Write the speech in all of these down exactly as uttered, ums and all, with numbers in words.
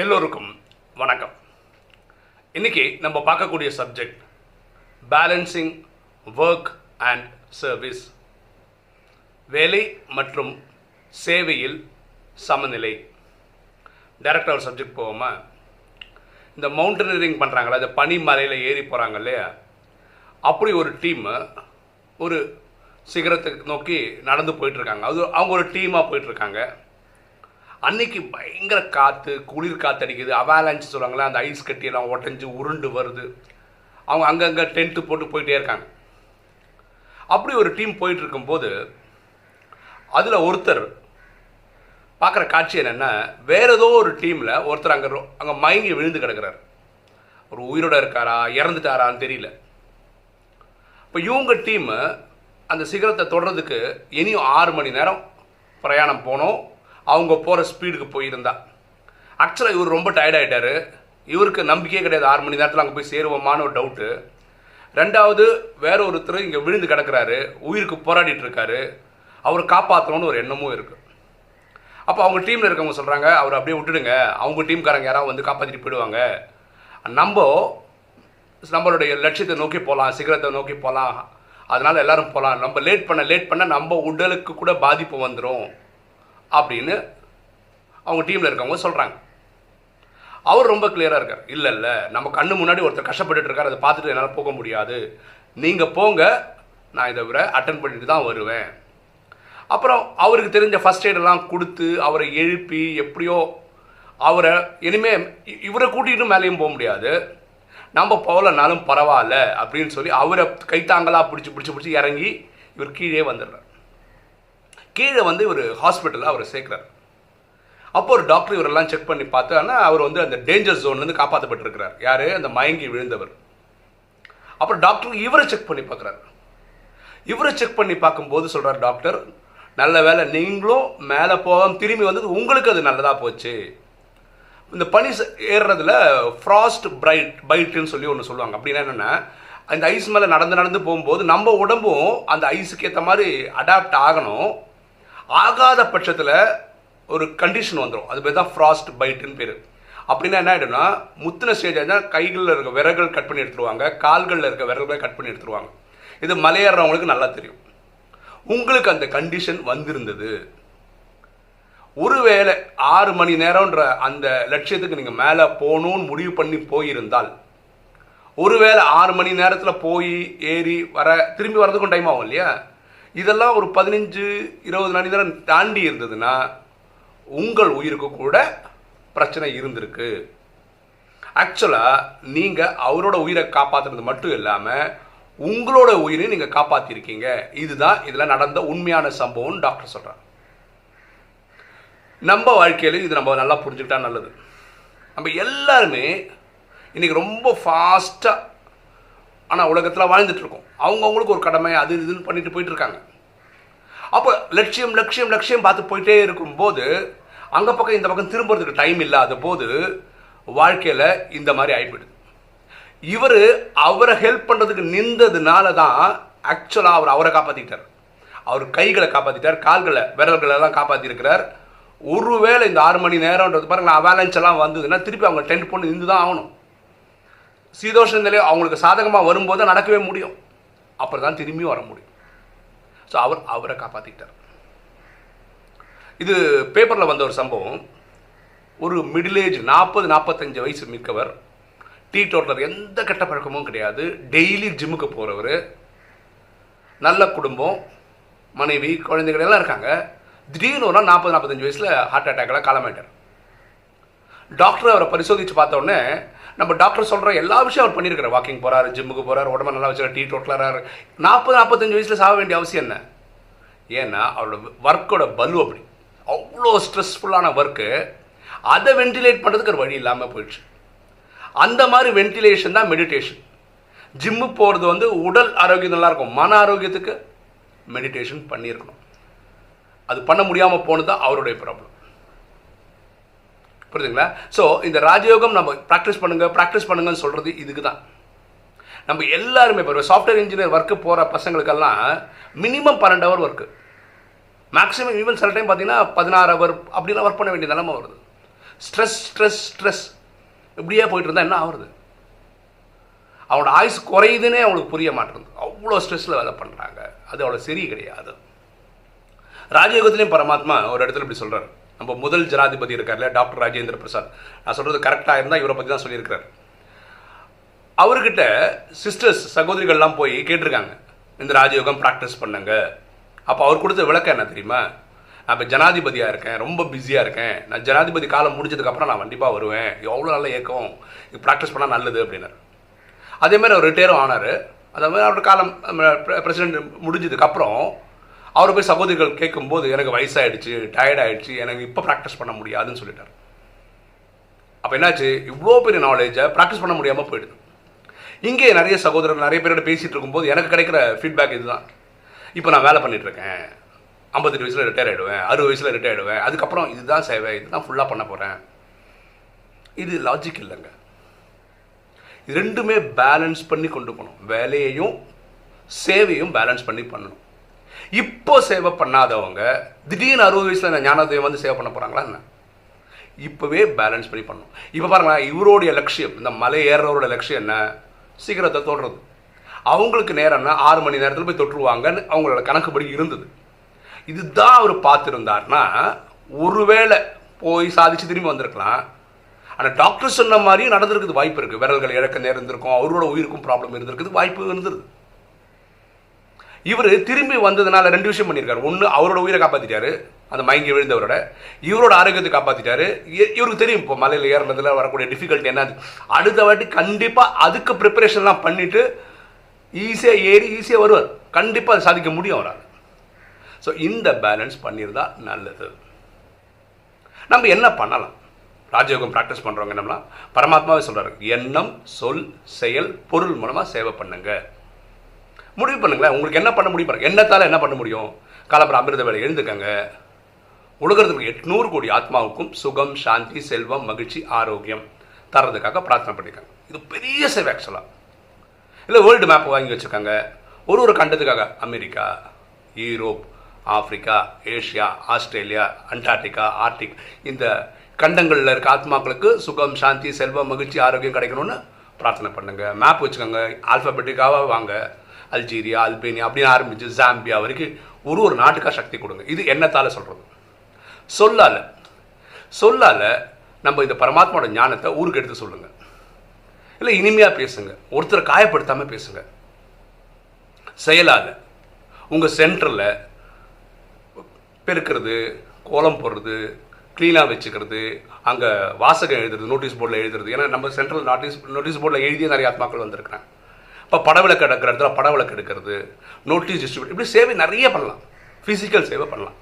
எல்லோருக்கும் வணக்கம். இன்றைக்கி நம்ம பார்க்கக்கூடிய subject balancing work and service, வேலை மற்றும் சேவையில் சமநிலை. டைரக்டாக ஒரு சப்ஜெக்ட் போகாம, இந்த மவுண்டனரிங் பண்ணுறாங்களா, இந்த பனிமலையில் ஏறி போகிறாங்க இல்லையா, அப்படி ஒரு டீமு ஒரு சிகரத்துக்கு நோக்கி நடந்து போயிட்டுருக்காங்க. அது அவங்க ஒரு டீமாக போயிட்டுருக்காங்க. அன்றைக்கி பயங்கர காற்று, குளிர் காற்று அடிக்குது, அவாலான்ஸ் சொல்லுவாங்களே, அந்த ஐஸ் கட்டியெல்லாம் உடஞ்சி உருண்டு வருது. அவங்க அங்கங்கே டென்ட்டு போட்டு போயிட்டே இருக்காங்க. அப்படி ஒரு டீம் போயிட்டுருக்கும்போது அதில் ஒருத்தர் பார்க்குற காட்சி என்னென்னா, வேறு ஏதோ ஒரு டீமில் ஒருத்தர் அங்கே அங்கே மயங்கி விழுந்து கிடக்கிறார். ஒரு உயிரோடு இருக்காரா, இறந்துட்டாரான்னு தெரியல. இப்போ இவங்க டீமு அந்த சிகரத்தை தொடர்றதுக்கு இனியும் ஆறு மணி நேரம் பிரயாணம் போனோம். அவங்க போகிற ஸ்பீடுக்கு போயிருந்தா ஆக்சுவலாக இவர் ரொம்ப டயர்டாகிட்டார். இவருக்கு நம்பிக்கையே கிடையாது, ஆறு மணி நேரத்தில் அங்கே போய் சேருவோமான்னு ஒரு டவுட்டு. ரெண்டாவது, வேற ஒருத்தர் இங்கே விழுந்து கிடக்கிறாரு, உயிருக்கு போராடிட்டு இருக்காரு, அவரை காப்பாற்றணும்னு ஒரு எண்ணமும் இருக்குது. அப்போ அவங்க டீமில் இருக்கவங்க சொல்கிறாங்க, அவர் அப்படியே விட்டுடுங்க, அவங்க டீம்காரங்க யாராவது வந்து காப்பாற்றிட்டு போயிடுவாங்க, நம்ம நம்மளுடைய லட்சியத்தை நோக்கி போகலாம், சிகரத்தை நோக்கி போகலாம், அதனால் எல்லோரும் போகலாம், நம்ம லேட் பண்ண லேட் பண்ண நம்ம உடலுக்கு கூட பாதிப்பு வந்துடும் அப்படின்னு அவங்க டீமில் இருக்கவங்க சொல்கிறாங்க. அவர் ரொம்ப கிளியராக இருக்கார், இல்லை இல்லை நம்ம கண்ணு முன்னாடி ஒருத்தர் கஷ்டப்பட்டுட்டு இருக்கார், அதை பார்த்துட்டு என்னால் போக முடியாது, நீங்கள் போங்க, நான் இதை விட அட்டன் பண்ணிட்டு தான் வருவேன். அப்புறம் அவருக்கு தெரிஞ்ச ஃபஸ்ட் எய்டெல்லாம் கொடுத்து அவரை எழுப்பி எப்படியோ அவரை இனிமேல் இவரை கூட்டிகிட்டு மேலேயும் போக முடியாது, நம்ம போகலனாலும் பரவாயில்ல அப்படின்னு சொல்லி அவரை கைத்தாங்களாக பிடிச்சி பிடிச்சி பிடிச்சி இறங்கி இவர் கீழே வந்துடுறார். கீழே வந்து இவர் ஹாஸ்பிட்டலில் அவரை சேர்க்குறாரு. அப்போ ஒரு டாக்டர் இவரெல்லாம் செக் பண்ணி பார்த்தோன்னா அவர் வந்து அந்த டேஞ்சர் ஜோன்லேருந்து காப்பாற்றப்பட்டிருக்கிறார். யார்? அந்த மயங்கி விழுந்தவர். அப்புறம் டாக்டர் இவரை செக் பண்ணி பார்க்குறாரு. இவரை செக் பண்ணி பார்க்கும்போது சொல்கிறார் டாக்டர், நல்ல வேலை நீங்களும் மேலே போகாமல் திரும்பி வந்தது உங்களுக்கு அது நல்லதாக போச்சு. இந்த பனி ஏறுறதுல ஃப்ராஸ்ட் பிரைட் பைட்டுன்னு சொல்லி ஒன்று சொல்லுவாங்க. அப்படின்னா என்னென்னா, அந்த ஐஸ் மேலே நடந்து நடந்து போகும்போது நம்ம உடம்பும் அந்த ஐஸுக்கு ஏற்ற மாதிரி அடாப்ட் ஆகணும். ஆகாத பட்சத்தில் ஒரு கண்டிஷன் வந்துடும், அது பேர் தான் ஃப்ராஸ்ட் பைட்டுன்னு பேர். அப்படின்னா என்ன ஆகிடும்னா, முத்தின ஸ்டேஜ் ஆகிடுச்சுன்னா கைகளில் இருக்க விரல்கள் கட் பண்ணி எடுத்துருவாங்க, கால்களில் இருக்க விரல்களை கட் பண்ணி எடுத்துருவாங்க. இது மலையேறவங்களுக்கு நல்லா தெரியும். உங்களுக்கு அந்த கண்டிஷன் வந்திருந்தது. ஒருவேளை ஆறு மணி நேரம்ன்ற அந்த லட்சியத்துக்கு நீங்கள் மேலே போகணும்னு முடிவு பண்ணி போயிருந்தால், ஒருவேளை ஆறு மணி நேரத்தில் போய் ஏறி வர திரும்பி வரதுக்கும் டைம் ஆகும் இல்லையா, இதெல்லாம் ஒரு பதினஞ்சு இருபது மணி நேரம் தாண்டி இருந்ததுன்னா உங்கள் உயிருக்கு கூட பிரச்சனை இருந்திருக்கு. ஆக்சுவலாக நீங்கள் அவரோட உயிரை காப்பாற்றுறது மட்டும் இல்லாமல் உங்களோட உயிரை நீங்கள் காப்பாற்றிருக்கீங்க. இதுதான் இதில் நடந்த உண்மையான சம்பவம்னு டாக்டர் சொல்கிறார். நம்ம வாழ்க்கையில் இது நம்ம நல்லா புரிஞ்சுக்கிட்டா நல்லது. நம்ம எல்லாருமே இன்றைக்கி ரொம்ப ஃபாஸ்ட்டாக ஆனால் உலகத்தில் வாழ்ந்துட்டுருக்கோம். அவங்கவுங்களுக்கு ஒரு கடமை அது இதுன்னு பண்ணிட்டு போயிட்டுருக்காங்க. அப்போ லட்சியம் லட்சியம் லட்சியம் பார்த்து போயிட்டே இருக்கும்போது அங்கே பக்கம் இந்த பக்கம் திரும்புறதுக்கு டைம் இல்லாத போது வாழ்க்கையில் இந்த மாதிரி ஆகிடுது. இவர் அவரை ஹெல்ப் பண்ணுறதுக்கு நின்றதுனால தான் ஆக்சுவலாக அவர் அவரை காப்பாற்றிக்கிட்டார். அவர் கைகளை காப்பாற்றிட்டார், கால்களை விரல்களெல்லாம் காப்பாற்றிருக்கிறார். ஒருவேளை இந்த ஆறு மணி நேரம்ன்றது பாருங்களா, அவாலன்ஸ் எல்லாம் வந்ததுன்னா திருப்பி அவங்க டென்ட் போட்டு நின்று தான் ஆகணும். சீதோஷ நிலையை அவங்களுக்கு சாதகமாக வரும்போது நடக்கவே முடியும், அப்புறம் தான் திரும்பியும் வர முடியும். ஸோ அவர் அவரை காப்பாற்றிக்கிட்டார். இது பேப்பரில் வந்த ஒரு சம்பவம். ஒரு மிடில் ஏஜ் நாற்பது நாற்பத்தஞ்சு வயசு மிக்கவர், டீ டோட்டலர், எந்த கெட்ட பழக்கமும் கிடையாது, டெய்லி ஜிம்முக்கு போகிறவர், நல்ல குடும்பம், மனைவி, குழந்தைகள் எல்லாம் இருக்காங்க. திடீர்னு ஒரு நாள் நாற்பது நாற்பத்தஞ்சு வயசில் ஹார்ட் அட்டாக்கில் காலமாயிட்டார். டாக்டர் அவரை பரிசோதித்து பார்த்தோன்னே, நம்ம டாக்டர் சொல்கிற எல்லா விஷயம் அவர் பண்ணியிருக்காரு. வாக்கிங் போகிறாரு, ஜிம்முக்கு போகிறார், உடம்பு நல்லா வச்சுக்கிறார், டீ டோட்டலராக இருக்கு. நாற்பது நாற்பத்தஞ்சு வயசில் சாக வேண்டிய அவசியம் என்ன? ஏன்னா அவரோட ஒர்க்கோட பலு அப்படி, அவ்வளோ ஸ்ட்ரெஸ்ஃபுல்லான ஒர்க்கு, அதை வென்டிலேட் பண்ணுறதுக்கு ஒரு வழி இல்லாமல் போயிடுச்சு. அந்த மாதிரி வென்டிலேஷன் தான் மெடிடேஷன். ஜிம்மு போகிறது வந்து உடல் ஆரோக்கியம் நல்லாயிருக்கும், மன ஆரோக்கியத்துக்கு மெடிடேஷன் பண்ணியிருக்கணும். அது பண்ண முடியாமல் போனது தான் அவருடைய ப்ராப்ளம். புரியுதுங்களா? ஸோ இந்த ராஜயோகம் நம்ம ப்ராக்டிஸ் பண்ணுங்கள் ப்ராக்டிஸ் பண்ணுங்கன்னு சொல்கிறது இதுக்கு தான். நம்ம எல்லாருமே இப்போ சாஃப்ட்வேர் இன்ஜினியர் ஒர்க்கு போகிற பசங்களுக்கெல்லாம் மினிமம் பன்னெண்டு ஹவர் ஒர்க்கு, மேக்ஸிமம் ஈவன் சில டைம் பார்த்தீங்கன்னா பதினாறு ஹவர் அப்படிலாம் ஒர்க் பண்ண வேண்டிய நிலமை வருது. ஸ்ட்ரெஸ் ஸ்ட்ரெஸ் ஸ்ட்ரெஸ் இப்படியே போயிட்டு இருந்தால் என்ன ஆகுறது? அவனோட ஆயுசு குறையுதுன்னே அவனுக்கு புரிய மாட்டேங்குது. அவ்வளோ ஸ்ட்ரெஸ்ஸில் வேலை பண்ணுறாங்க. அது அவ்வளோ சரி கிடையாது. ராஜயோகத்துலேயும் பரமாத்மா ஒரு இடத்துல இப்படி சொல்கிறார். நம்ம முதல் ஜனாதிபதி இருக்கார்ல டாக்டர் ராஜேந்திர பிரசாத், நான் சொல்கிறது கரெக்டாக இருந்தால் இவரை பற்றி தான் சொல்லியிருக்கிறார். அவர்கிட்ட சிஸ்டர்ஸ் சகோதரிகள்லாம் போய் கேட்டிருக்காங்க, இந்த ராஜயோகம் ப்ராக்டிஸ் பண்ணுங்க. அப்போ அவர் கொடுத்த விளக்கம் என்ன தெரியுமா? நான் இப்போ ஜனாதிபதியாக இருக்கேன், ரொம்ப பிஸியாக இருக்கேன், நான் ஜனாதிபதி காலம் முடிஞ்சதுக்கப்புறம் நான் கண்டிப்பாக வருவேன், எவ்வளோ நல்ல இயக்கம், இது ப்ராக்டிஸ் பண்ணால் நல்லது அப்படின்னாரு. அதேமாதிரி அவர் ரிட்டையரும் ஆனார். அதே மாதிரி அவரோட காலம் பிரசிடெண்ட் முடிஞ்சதுக்கப்புறம் அவரை போய் சகோதரிகள் கேட்கும்போது எனக்கு வயசாகிடுச்சு, டயர்டாகிடுச்சு, எனக்கு இப்போ ப்ராக்டிஸ் பண்ண முடியாதுன்னு சொல்லிட்டார். அப்போ என்னாச்சு? இவ்வளோ பெரிய நாலேஜை ப்ராக்டிஸ் பண்ண முடியாமல் போயிடுது. இங்கே நிறைய சகோதரர் நிறைய பேரோட பேசிகிட்டு இருக்கும்போது எனக்கு கிடைக்கிற ஃபீட்பேக் இதுதான். இப்போ நான் வேலை பண்ணிகிட்ருக்கேன், ஐம்பத்தெட்டு வயசில் ரிட்டையர் ஆகிடுவேன், அறுபது வயசில் ரிட்டையர் ஆகிடுவேன், அதுக்கப்புறம் இதுதான் சேவை, இதுதான் ஃபுல்லாக பண்ண போகிறேன். இது லாஜிக் இல்லைங்க. இது ரெண்டுமே பேலன்ஸ் பண்ணி கொண்டு போகணும். வேலையையும் சேவையும் பேலன்ஸ் பண்ணி பண்ணணும். இப்போ சேவை பண்ணாதவங்க திடீர்னு அறுபது வயசில் ஞானோதயம் வந்து சேவை பண்ண போகிறாங்களா என்ன? இப்போவே பேலன்ஸ் பண்ணி பண்ணணும். இப்போ பாருங்களேன், இவருடைய லட்சியம், இந்த மலை ஏறுறவரோட லட்சியம் என்ன? சீக்கிரத்தை தொடுறது. அவங்களுக்கு நேரம்னா ஆறு மணி நேரத்தில் போய் தொற்றுவாங்கன்னு அவங்களோட கணக்குப்படி இருந்தது. இதுதான் அவர் பார்த்துருந்தார்னா ஒருவேளை போய் சாதிச்சு திரும்பி வந்திருக்கலாம். ஆனால் டாக்டர் சொன்ன மாதிரியும் நடந்திருக்குது, வாய்ப்பு இருக்குது. விரல்கள் இழக்க நேரம் இருந்திருக்கும், அவரோட உயிருக்கும் ப்ராப்ளம் இருந்திருக்குது, வாய்ப்பு இருந்துருது. இவர் திரும்பி வந்ததுனால ரெண்டு விஷயம் பண்ணியிருக்காரு. ஒன்று, அவரோட உயிரை காப்பாற்றிட்டாரு, அந்த மயங்கி விழுந்தவரோட இவரோட ஆரோக்கியத்தை காப்பாற்றிட்டாரு. இவருக்கு தெரியும் இப்போ மலையில் ஏறினதில் வரக்கூடிய டிஃபிகல்ட்டி என்னது. அடுத்த வாட்டி கண்டிப்பாக அதுக்கு ப்ரிப்பரேஷன்லாம் பண்ணிவிட்டு ஈஸியாக ஏறி ஈஸியாக வருவார். கண்டிப்பாக அதை சாதிக்க முடியும் அவரால். ஸோ இந்த பேலன்ஸ் பண்ணியிருந்தா நல்லது. நம்ம என்ன பண்ணலாம்? ராஜயோகம் ப்ராக்டிஸ் பண்ணுறவங்க என்னம்லாம் பரமாத்மாவே சொல்கிறாரு, எண்ணம் சொல் செயல் பொருள் மூலமாக சேவை பண்ணுங்க. முடிவு பண்ணுங்களேன், உங்களுக்கு என்ன பண்ண முடியும் பாருங்கள். எண்ணத்தால் என்ன பண்ண முடியும்? காலப்புற அமிர்த வேலை எழுந்துக்கங்க. உலகத்துக்கு எட்நூறு கோடி ஆத்மாவுக்கும் சுகம் சாந்தி செல்வம் மகிழ்ச்சி ஆரோக்கியம் தர்றதுக்காக பிரார்த்தனை பண்ணியிருக்காங்க. இது பெரிய சேவை ஆக்சுவலாக. இல்லை வேர்ல்டு மேப் வாங்கி வச்சுருக்காங்க ஒரு ஒரு கண்டத்துக்காக. America, Europe, Africa, Asia, Australia, Antarctica, Arctic, இந்த கண்டங்களில் இருக்க ஆத்மாக்களுக்கு சுகம் சாந்தி செல்வம் மகிழ்ச்சி ஆரோக்கியம் கிடைக்கணும்னு பிரார்த்தனை பண்ணுங்கள். மேப் வச்சுக்கோங்க, ஆல்ஃபபெட்டிக்காக வாங்க. அல்ஜீரியா, அல்பேனியா அப்படின்னு ஆரம்பித்து ஜாம்பியா வரைக்கும் ஒரு ஒரு நாட்டுக்காக சக்தி கொடுங்க. இது எண்ணத்தால் சொல்கிறது. சொல்லால் சொல்லால் நம்ம இந்த பரமாத்மாவோட ஞானத்தை ஊருக்கு எடுத்து சொல்லுங்கள். இல்லை இனிமையாக பேசுங்க, ஒருத்தரை காயப்படுத்தாமல் பேசுங்க. செயலால் உங்கள் சென்டரில் பெருக்கிறது, கோலம் போடுறது, க்ளீனாக வச்சுக்கிறது, அங்கே வாசகம் எழுதுறது, நோட்டீஸ் போர்டில் எழுதுறது. ஏன்னா நம்ம சென்ட்ரல் நோட்டீஸ் நோட்டீஸ் போர்டில் எழுதிய நிறைய ஆத்மாக்கள் வந்திருக்கிறாங்க. இப்போ படவிளக்கு எடுக்கிற இடத்துல படவிளக்கு எடுக்கிறது, நோட்டீஸ் டிஸ்ட்ரிபியூட், இப்படி சேவை நிறைய பண்ணலாம். ஃபிசிக்கல் சேவை பண்ணலாம்.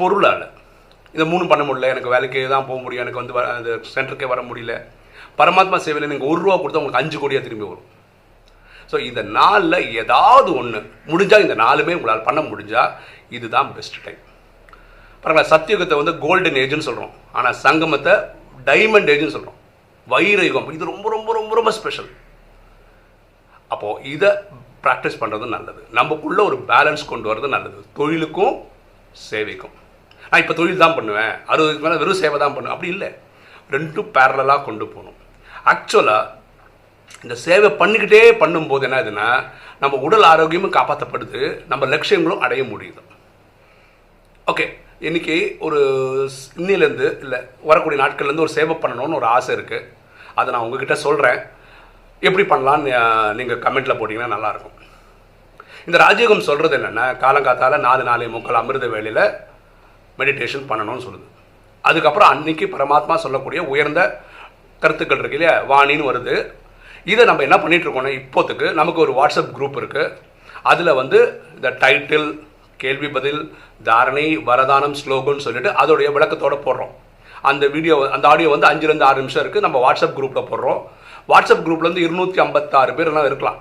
பொருளால் இந்த மூணு பண்ண முடியல, எனக்கு வேலைக்கே தான் போக முடியும், எனக்கு வந்து அந்த சென்டருக்கே வர முடியல, பரமாத்மா சேவையில் நீங்கள் ஒரு ரூபா கொடுத்தா உங்களுக்கு அஞ்சு கோடியாக திரும்பி வரும். ஸோ இந்த நாளில் ஏதாவது ஒன்று முடிஞ்சால், இந்த நாலுமே உங்களால் பண்ண முடிஞ்சால் இதுதான் பெஸ்ட் டைம். பாருங்களேன், சத்தியுகத்தை வந்து கோல்டன் ஏஜ்னு சொல்கிறோம், ஆனால் சங்கமத்தை டைமண்ட் ஏஜ்னு சொல்கிறோம், வைர யுகம். இது ரொம்ப ரொம்ப ரொம்ப ரொம்ப ஸ்பெஷல். அப்போது இதை ப்ராக்டிஸ் பண்ணுறது நல்லது. நமக்குள்ளே ஒரு பேலன்ஸ் கொண்டு வர்றது நல்லது, தொழிலுக்கும் சேவைக்கும். நான் இப்போ தொழில் தான் பண்ணுவேன், அறுபதுக்கு மேலே வெறும் சேவை தான் பண்ணுவேன் அப்படி இல்லை. ரெண்டும் பேரலாக கொண்டு போகணும். ஆக்சுவலாக இந்த சேவை பண்ணிக்கிட்டே பண்ணும்போது என்ன ஆகுதுன்னா, நம்ம உடல் ஆரோக்கியமும் காப்பாற்றப்படுது, நம்ம லட்சியங்களும் அடைய முடியுது. ஓகே, இன்றைக்கி ஒரு இன்னிலேருந்து இல்லை வரக்கூடிய நாட்கள்லேருந்து ஒரு சேவை பண்ணணும்னு ஒரு ஆசை இருக்குது. அதை நான் உங்ககிட்ட சொல்கிறேன். எப்படி பண்ணலான்னு நீங்கள் கமெண்ட்டில் போட்டிங்கன்னா நல்லாயிருக்கும். இந்த ராஜயோகம் சொல்கிறது என்னென்னா, காலங்காத்தால் நாலு நாளே முக்கால் அமிர்த வேலையில் மெடிடேஷன் பண்ணணும்னு சொல்லுது. அதுக்கப்புறம் அன்றைக்கி பரமாத்மா சொல்லக்கூடிய உயர்ந்த கருத்துக்கள் இருக்கு இல்லையா, வாணின்னு வருது. இதை நம்ம என்ன பண்ணிகிட்ருக்கோன்னா, இப்போத்துக்கு நமக்கு ஒரு வாட்ஸ்அப் குரூப் இருக்குது. அதில் வந்து இந்த டைட்டில், கேள்வி பதில், தாரணை, வரதானம், ஸ்லோகன்னு சொல்லிட்டு அதோடைய விளக்கத்தோடு போடுறோம். அந்த வீடியோ, அந்த ஆடியோ வந்து அஞ்சுலேருந்து ஆறு நிமிஷம் இருக்குது. நம்ம வாட்ஸ்அப் குரூப்பில் போடுறோம். வாட்ஸ்அப் குரூப்லேருந்து இருநூற்றி ஐம்பத்தாறு பேர் எல்லாம் இருக்கலாம்.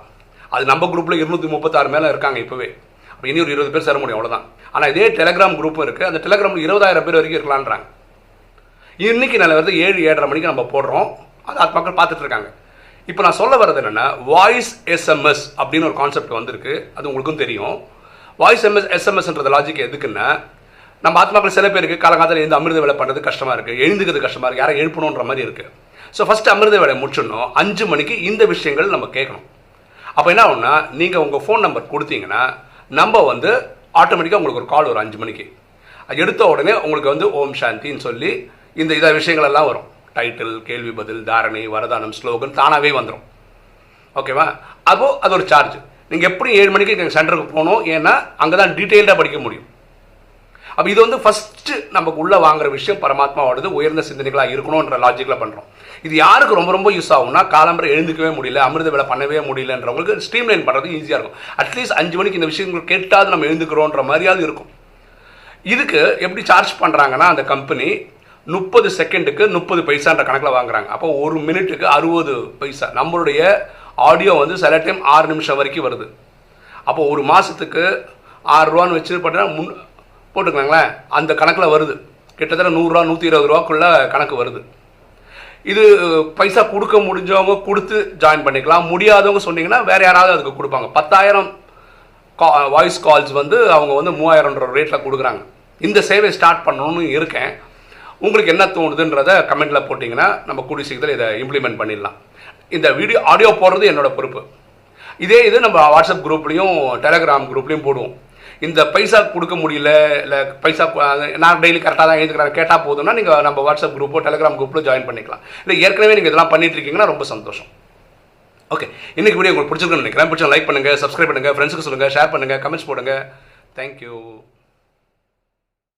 அது நம்ம குரூப்பில் இருநூற்றி முப்பத்தாறு மேலே இருக்காங்க இப்போவே. அப்போ இனி ஒரு இருபது பேர் சேர முடியும், அவ்வளோதான். ஆனால் இதே டெலிகிராம் குரூப்பும் இருக்குது. அந்த டெலிகிராமில் இருபதாயிரம் பேர் வரைக்கும் இருக்கலான்றாங்க. இன்றைக்கி நல்ல வருது, ஏழு ஏழரை மணிக்கு நம்ம போடுறோம். அது ஆத்மாக்கள் பார்த்துட்ருக்காங்க. இப்போ நான் சொல்ல வர்றது என்னென்னா, வாய்ஸ் எஸ்எம்எஸ் அப்படின்னு ஒரு கான்செப்ட் வந்திருக்கு, அது உங்களுக்கும் தெரியும். வாய்ஸ் எம்எஸ் எஸ்எம்எஸ்ன்றது லாஜிக் எதுக்குன்னா, நம்ம ஆத்மாக்கள் சில பேருக்கு காலகாலத்தில் எழுந்து அமிர்த வேலை பண்ணுறது கஷ்டமாக இருக்குது, எழுந்துக்கிறது கஷ்டமாக இருக்குது, யாரை எழுப்பணுன்ற மாதிரி இருக்குது. ஸோ ஃபஸ்ட்டு அமிர்த வேலை முடிச்சிடணும். அஞ்சு மணிக்கு இந்த விஷயங்கள் நம்ம கேட்கணும். அப்போ என்ன ஆகுன்னா, நீங்கள் உங்கள் ஃபோன் நம்பர் கொடுத்தீங்கன்னா நம்ம வந்து ஆட்டோமேட்டிக்காக உங்களுக்கு ஒரு கால் வரும். அஞ்சு மணிக்கு எடுத்த உடனே உங்களுக்கு வந்து ஓம் சாந்தின்னு சொல்லி இந்த இதை விஷயங்களெல்லாம் வரும். டைட்டில், கேள்வி பதில், தாரணை, வரதானம், ஸ்லோகன் தானாகவே வந்துடும். ஓகேவா? அப்போது அது ஒரு சார்ஜ். நீங்கள் எப்படியும் ஏழு மணிக்கு எங்கள் சென்டருக்கு போகணும், ஏன்னா அங்கே தான் டீட்டெயில்டாக படிக்க முடியும். அப்போ இது வந்து ஃபஸ்ட்டு நமக்கு உள்ளே வாங்குற விஷயம் பரமாத்மாவோடது உயர்ந்த சிந்தனைகளாக இருக்கணுன்ற லாஜிக்கில் பண்ணுறோம். இது யாருக்கு ரொம்ப ரொம்ப யூஸ் ஆகும்னா, காலம்பரை எழுந்துக்கவே முடியல, அமிர்த வேலை பண்ணவே முடியலன்றவங்களுக்கு ஸ்ட்ரீம் லைன் பண்ணுறது ஈஸியாக இருக்கும். அட்லீஸ்ட் அஞ்சு மணிக்கு இந்த விஷயங்கள் கேட்டாவது நம்ம எழுந்துக்கிறோன்ற மாதிரியாவது இருக்கும். இதுக்கு எப்படி சார்ஜ் பண்ணுறாங்கன்னா, அந்த கம்பெனி முப்பது செகண்டுக்கு முப்பது பைசான்ற கணக்கில் வாங்குறாங்க. அப்போ ஒரு மினிட்டுக்கு அறுபது பைசா. நம்மளுடைய ஆடியோ வந்து சில டைம் ஆறு நிமிஷம் வரைக்கும் வருது. அப்போ ஒரு மாதத்துக்கு ஆறுரூவான்னு வச்சு பார்த்தீங்கன்னா முன் போட்டுக்கலாங்களேன், அந்த கணக்கில் வருது. கிட்டத்தட்ட நூறுரூவா நூற்றி இருபது ரூபாக்குள்ளே கணக்கு வருது. இது பைசா கொடுக்க முடிஞ்சவங்க கொடுத்து ஜாயின் பண்ணிக்கலாம். முடியாதவங்க சொன்னீங்கன்னா வேறு யாராவது அதுக்கு கொடுப்பாங்க. பத்தாயிரம் கா வாய்ஸ் கால்ஸ் வந்து அவங்க வந்து மூவாயிரம்ன்ற ரேட்டில் கொடுக்குறாங்க. இந்த சேவை ஸ்டார்ட் பண்ணணும்னு இருக்கேன். உங்களுக்கு என்ன தோணுதுன்றதை கமெண்ட்டில் போட்டிங்கன்னா நம்ம கூடிய சீக்கிரத்தில் இதை இம்ப்ளிமெண்ட் பண்ணிடலாம். இந்த வீடியோ ஆடியோ போடுறது என்னோடய பொறுப்பு. இதே இது நம்ம வாட்ஸ்அப் குரூப்லேயும் டெலகிராம் குரூப்லேயும் போடுவோம். இந்த பைசா கொடுக்க முடியல, இல்லை பைசா நான் டெய்லி கரெக்டாக தான் எழுதுக்கிறேன் கேட்டால் போதும்னா நீங்கள் நம்ம வாட்ஸ்அப் குரூப்போ டெலகிராம் குரூப்போ ஜாயின் பண்ணிக்கலாம். இல்லை ஏற்கனவே நீங்கள் இதெல்லாம் பண்ணிட்டு இருக்கீங்கன்னா ரொம்ப சந்தோஷம். ஓகே, இன்றைக்கி வீடியோ உங்களுக்கு பிடிச்சிருக்குன்னு நினைக்கிறேன். பிடிச்சா லைக் பண்ணுங்கள், சப்ஸ்கிரைப் பண்ணுங்கள், ஃப்ரெண்ட்ஸுக்கு சொல்லுங்கள், ஷேர் பண்ணுங்கள், கமெண்ட்ஸ் போடுங்கள். தேங்க்யூ.